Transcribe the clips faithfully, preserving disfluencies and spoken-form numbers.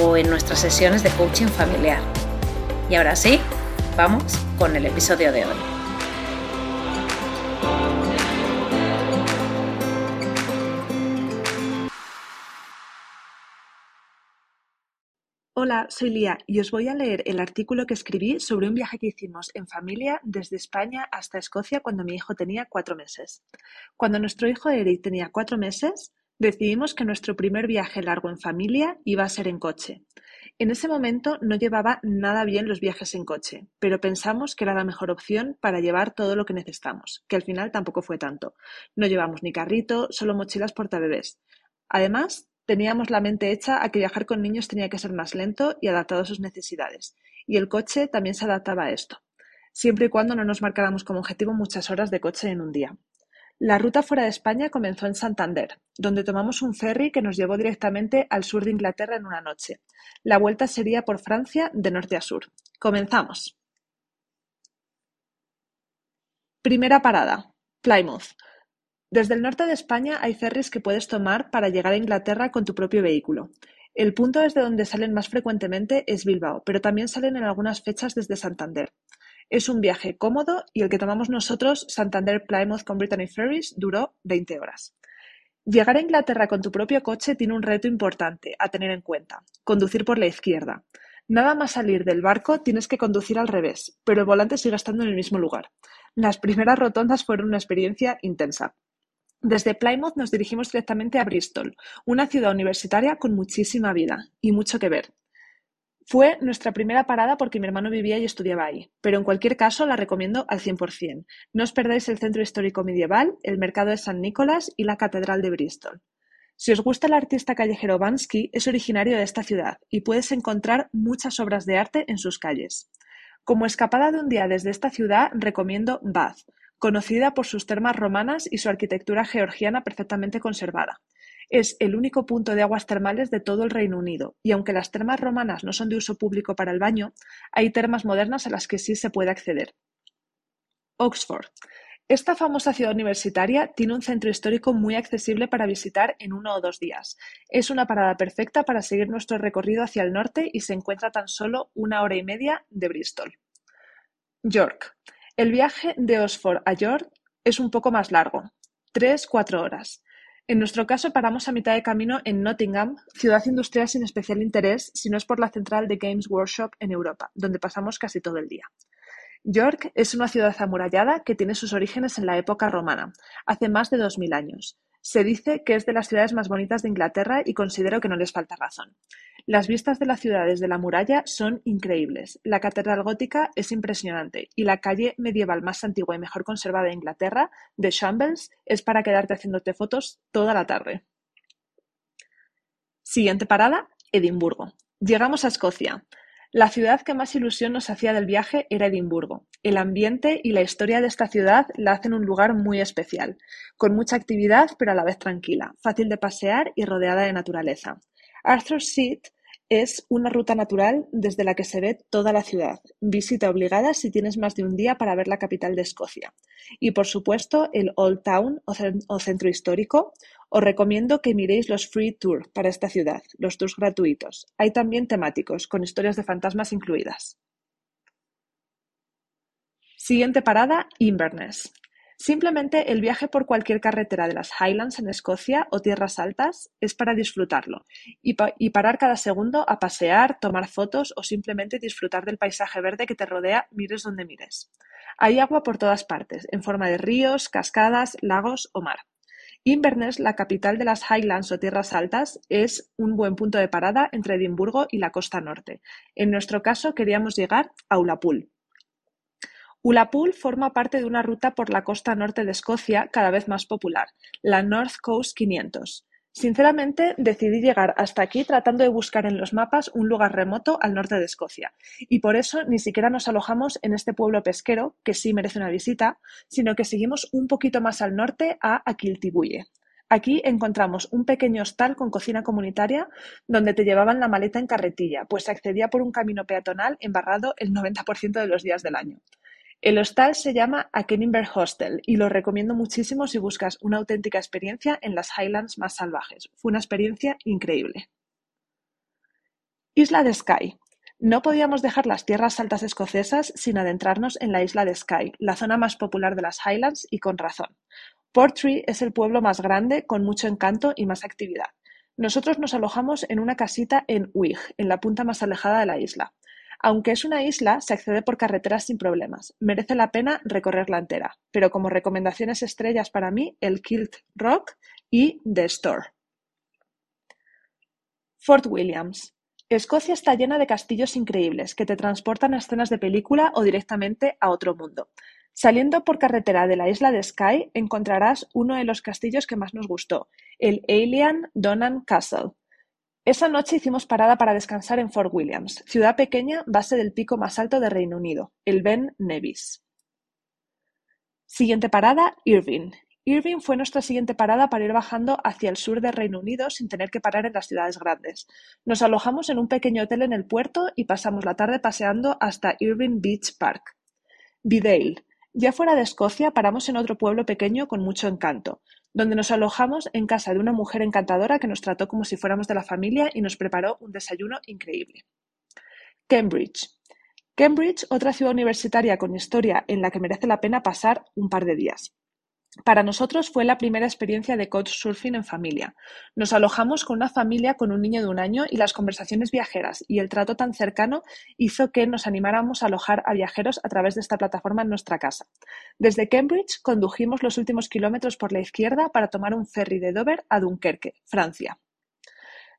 o en nuestras sesiones de coaching familiar. Y ahora sí, vamos con el episodio de hoy. Hola, soy Lía y os voy a leer el artículo que escribí sobre un viaje que hicimos en familia desde España hasta Escocia cuando mi hijo tenía cuatro meses. Cuando nuestro hijo Eric tenía cuatro meses, decidimos que nuestro primer viaje largo en familia iba a ser en coche. En ese momento no llevaba nada bien los viajes en coche, pero pensamos que era la mejor opción para llevar todo lo que necesitamos, que al final tampoco fue tanto. No llevamos ni carrito, solo mochilas portabebés. Además, teníamos la mente hecha a que viajar con niños tenía que ser más lento y adaptado a sus necesidades, y el coche también se adaptaba a esto, siempre y cuando no nos marcáramos como objetivo muchas horas de coche en un día. La ruta fuera de España comenzó en Santander, donde tomamos un ferry que nos llevó directamente al sur de Inglaterra en una noche. La vuelta sería por Francia, de norte a sur. ¡Comenzamos! Primera parada, Plymouth. Desde el norte de España hay ferries que puedes tomar para llegar a Inglaterra con tu propio vehículo. El punto desde donde salen más frecuentemente es Bilbao, pero también salen en algunas fechas desde Santander. Es un viaje cómodo y el que tomamos nosotros, Santander Plymouth con Brittany Ferries, duró veinte horas. Llegar a Inglaterra con tu propio coche tiene un reto importante a tener en cuenta: conducir por la izquierda. Nada más salir del barco tienes que conducir al revés, pero el volante sigue estando en el mismo lugar. Las primeras rotondas fueron una experiencia intensa. Desde Plymouth nos dirigimos directamente a Bristol, una ciudad universitaria con muchísima vida y mucho que ver. Fue nuestra primera parada porque mi hermano vivía y estudiaba ahí, pero en cualquier caso la recomiendo al cien por cien. No os perdáis el centro histórico medieval, el mercado de San Nicolás y la catedral de Bristol. Si os gusta el artista callejero Banksy, es originario de esta ciudad y puedes encontrar muchas obras de arte en sus calles. Como escapada de un día desde esta ciudad, recomiendo Bath, conocida por sus termas romanas y su arquitectura georgiana perfectamente conservada. Es el único punto de aguas termales de todo el Reino Unido y aunque las termas romanas no son de uso público para el baño, hay termas modernas a las que sí se puede acceder. Oxford. Esta famosa ciudad universitaria tiene un centro histórico muy accesible para visitar en uno o dos días. Es una parada perfecta para seguir nuestro recorrido hacia el norte y se encuentra tan solo una hora y media de Bristol. York. El viaje de Oxford a York es un poco más largo, tres a cuatro horas. En nuestro caso paramos a mitad de camino en Nottingham, ciudad industrial sin especial interés, si no es por la central de Games Workshop en Europa, donde pasamos casi todo el día. York es una ciudad amurallada que tiene sus orígenes en la época romana, hace más de dos mil años. Se dice que es de las ciudades más bonitas de Inglaterra y considero que no les falta razón. Las vistas de la ciudad desde la muralla son increíbles, la catedral gótica es impresionante y la calle medieval más antigua y mejor conservada de Inglaterra, The Shambles, es para quedarte haciéndote fotos toda la tarde. Siguiente parada, Edimburgo. Llegamos a Escocia. La ciudad que más ilusión nos hacía del viaje era Edimburgo. El ambiente y la historia de esta ciudad la hacen un lugar muy especial, con mucha actividad pero a la vez tranquila, fácil de pasear y rodeada de naturaleza. Arthur's Seat es una ruta natural desde la que se ve toda la ciudad, visita obligada si tienes más de un día para ver la capital de Escocia. Y por supuesto el Old Town o centro histórico. Os recomiendo que miréis los free tours para esta ciudad, los tours gratuitos. Hay también temáticos, con historias de fantasmas incluidas. Siguiente parada, Inverness. Simplemente el viaje por cualquier carretera de las Highlands en Escocia o Tierras Altas es para disfrutarlo y, pa- y parar cada segundo a pasear, tomar fotos o simplemente disfrutar del paisaje verde que te rodea mires donde mires. Hay agua por todas partes, en forma de ríos, cascadas, lagos o mar. Inverness, la capital de las Highlands o Tierras Altas, es un buen punto de parada entre Edimburgo y la costa norte. En nuestro caso queríamos llegar a Ullapool. Ullapool forma parte de una ruta por la costa norte de Escocia cada vez más popular, la North Coast quinientos. Sinceramente, decidí llegar hasta aquí tratando de buscar en los mapas un lugar remoto al norte de Escocia, y por eso ni siquiera nos alojamos en este pueblo pesquero, que sí merece una visita, sino que seguimos un poquito más al norte a Aquiltibuie. Aquí encontramos un pequeño hostal con cocina comunitaria donde te llevaban la maleta en carretilla, pues se accedía por un camino peatonal embarrado el noventa por ciento de los días del año. El hostal se llama Akenimberg Hostel y lo recomiendo muchísimo si buscas una auténtica experiencia en las Highlands más salvajes. Fue una experiencia increíble. Isla de Skye. No podíamos dejar las tierras altas escocesas sin adentrarnos en la Isla de Skye, la zona más popular de las Highlands y con razón. Portree es el pueblo más grande con mucho encanto y más actividad. Nosotros nos alojamos en una casita en Uig, en la punta más alejada de la isla. Aunque es una isla, se accede por carreteras sin problemas. Merece la pena recorrerla entera, pero como recomendaciones estrellas para mí, el Kilt Rock y The Store. Fort Williams. Escocia está llena de castillos increíbles que te transportan a escenas de película o directamente a otro mundo. Saliendo por carretera de la Isla de Skye, encontrarás uno de los castillos que más nos gustó, el Ailian Donan Castle. Esa noche hicimos parada para descansar en Fort Williams, ciudad pequeña base del pico más alto de Reino Unido, el Ben Nevis. Siguiente parada, Irvine. Irvine fue nuestra siguiente parada para ir bajando hacia el sur del Reino Unido sin tener que parar en las ciudades grandes. Nos alojamos en un pequeño hotel en el puerto y pasamos la tarde paseando hasta Irvine Beach Park. Bidale. Ya fuera de Escocia paramos en otro pueblo pequeño con mucho encanto, donde nos alojamos en casa de una mujer encantadora que nos trató como si fuéramos de la familia y nos preparó un desayuno increíble. Cambridge. Cambridge, otra ciudad universitaria con historia en la que merece la pena pasar un par de días. Para nosotros fue la primera experiencia de couchsurfing en familia. Nos alojamos con una familia con un niño de un año y las conversaciones viajeras y el trato tan cercano hizo que nos animáramos a alojar a viajeros a través de esta plataforma en nuestra casa. Desde Cambridge condujimos los últimos kilómetros por la izquierda para tomar un ferry de Dover a Dunkerque, Francia.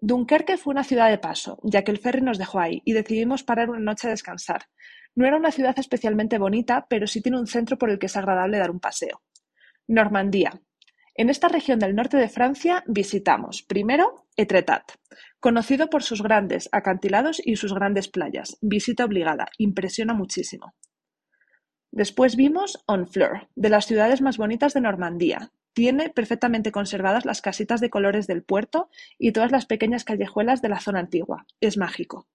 Dunkerque fue una ciudad de paso, ya que el ferry nos dejó ahí y decidimos parar una noche a descansar. No era una ciudad especialmente bonita, pero sí tiene un centro por el que es agradable dar un paseo. Normandía. En esta región del norte de Francia visitamos, primero, Etretat, conocido por sus grandes acantilados y sus grandes playas. Visita obligada, impresiona muchísimo. Después vimos Honfleur, de las ciudades más bonitas de Normandía. Tiene perfectamente conservadas las casitas de colores del puerto y todas las pequeñas callejuelas de la zona antigua. Es mágico.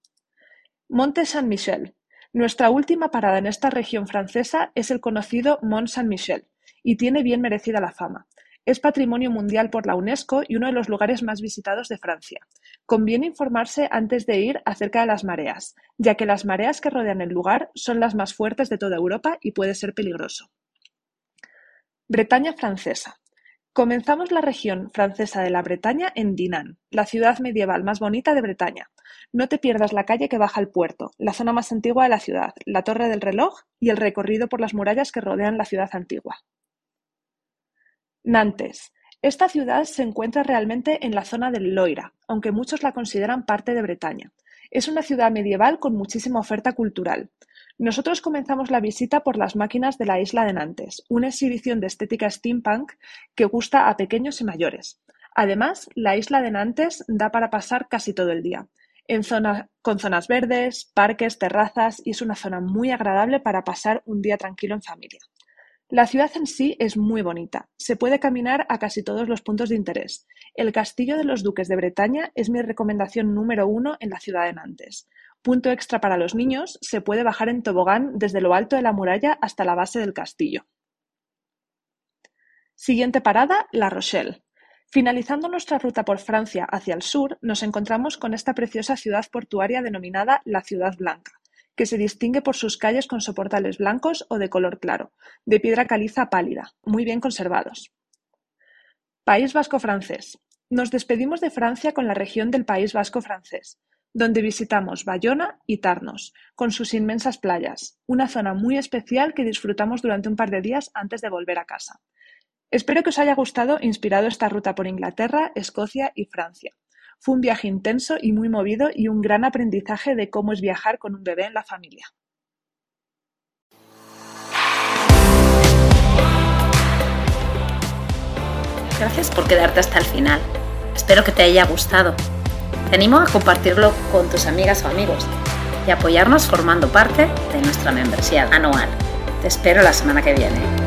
Monte Saint-Michel. Nuestra última parada en esta región francesa es el conocido Mont Saint-Michel, y tiene bien merecida la fama. Es patrimonio mundial por la UNESCO y uno de los lugares más visitados de Francia. Conviene informarse antes de ir acerca de las mareas, ya que las mareas que rodean el lugar son las más fuertes de toda Europa y puede ser peligroso. Bretaña francesa. Comenzamos la región francesa de la Bretaña en Dinan, la ciudad medieval más bonita de Bretaña. No te pierdas la calle que baja al puerto, la zona más antigua de la ciudad, la Torre del Reloj y el recorrido por las murallas que rodean la ciudad antigua. Nantes. Esta ciudad se encuentra realmente en la zona del Loira, aunque muchos la consideran parte de Bretaña. Es una ciudad medieval con muchísima oferta cultural. Nosotros comenzamos la visita por las máquinas de la Isla de Nantes, una exhibición de estética steampunk que gusta a pequeños y mayores. Además, la Isla de Nantes da para pasar casi todo el día, en zona, con zonas verdes, parques, terrazas, y es una zona muy agradable para pasar un día tranquilo en familia. La ciudad en sí es muy bonita. Se puede caminar a casi todos los puntos de interés. El Castillo de los Duques de Bretaña es mi recomendación número uno en la ciudad de Nantes. Punto extra para los niños, se puede bajar en tobogán desde lo alto de la muralla hasta la base del castillo. Siguiente parada, La Rochelle. Finalizando nuestra ruta por Francia hacia el sur, nos encontramos con esta preciosa ciudad portuaria denominada la Ciudad Blanca, que se distingue por sus calles con soportales blancos o de color claro, de piedra caliza pálida, muy bien conservados. País Vasco-Francés. Nos despedimos de Francia con la región del País Vasco-Francés, donde visitamos Bayona y Tarnos, con sus inmensas playas, una zona muy especial que disfrutamos durante un par de días antes de volver a casa. Espero que os haya gustado e inspirado esta ruta por Inglaterra, Escocia y Francia. Fue un viaje intenso y muy movido y un gran aprendizaje de cómo es viajar con un bebé en la familia. Gracias por quedarte hasta el final. Espero que te haya gustado. Te animo a compartirlo con tus amigas o amigos y apoyarnos formando parte de nuestra membresía anual. Te espero la semana que viene.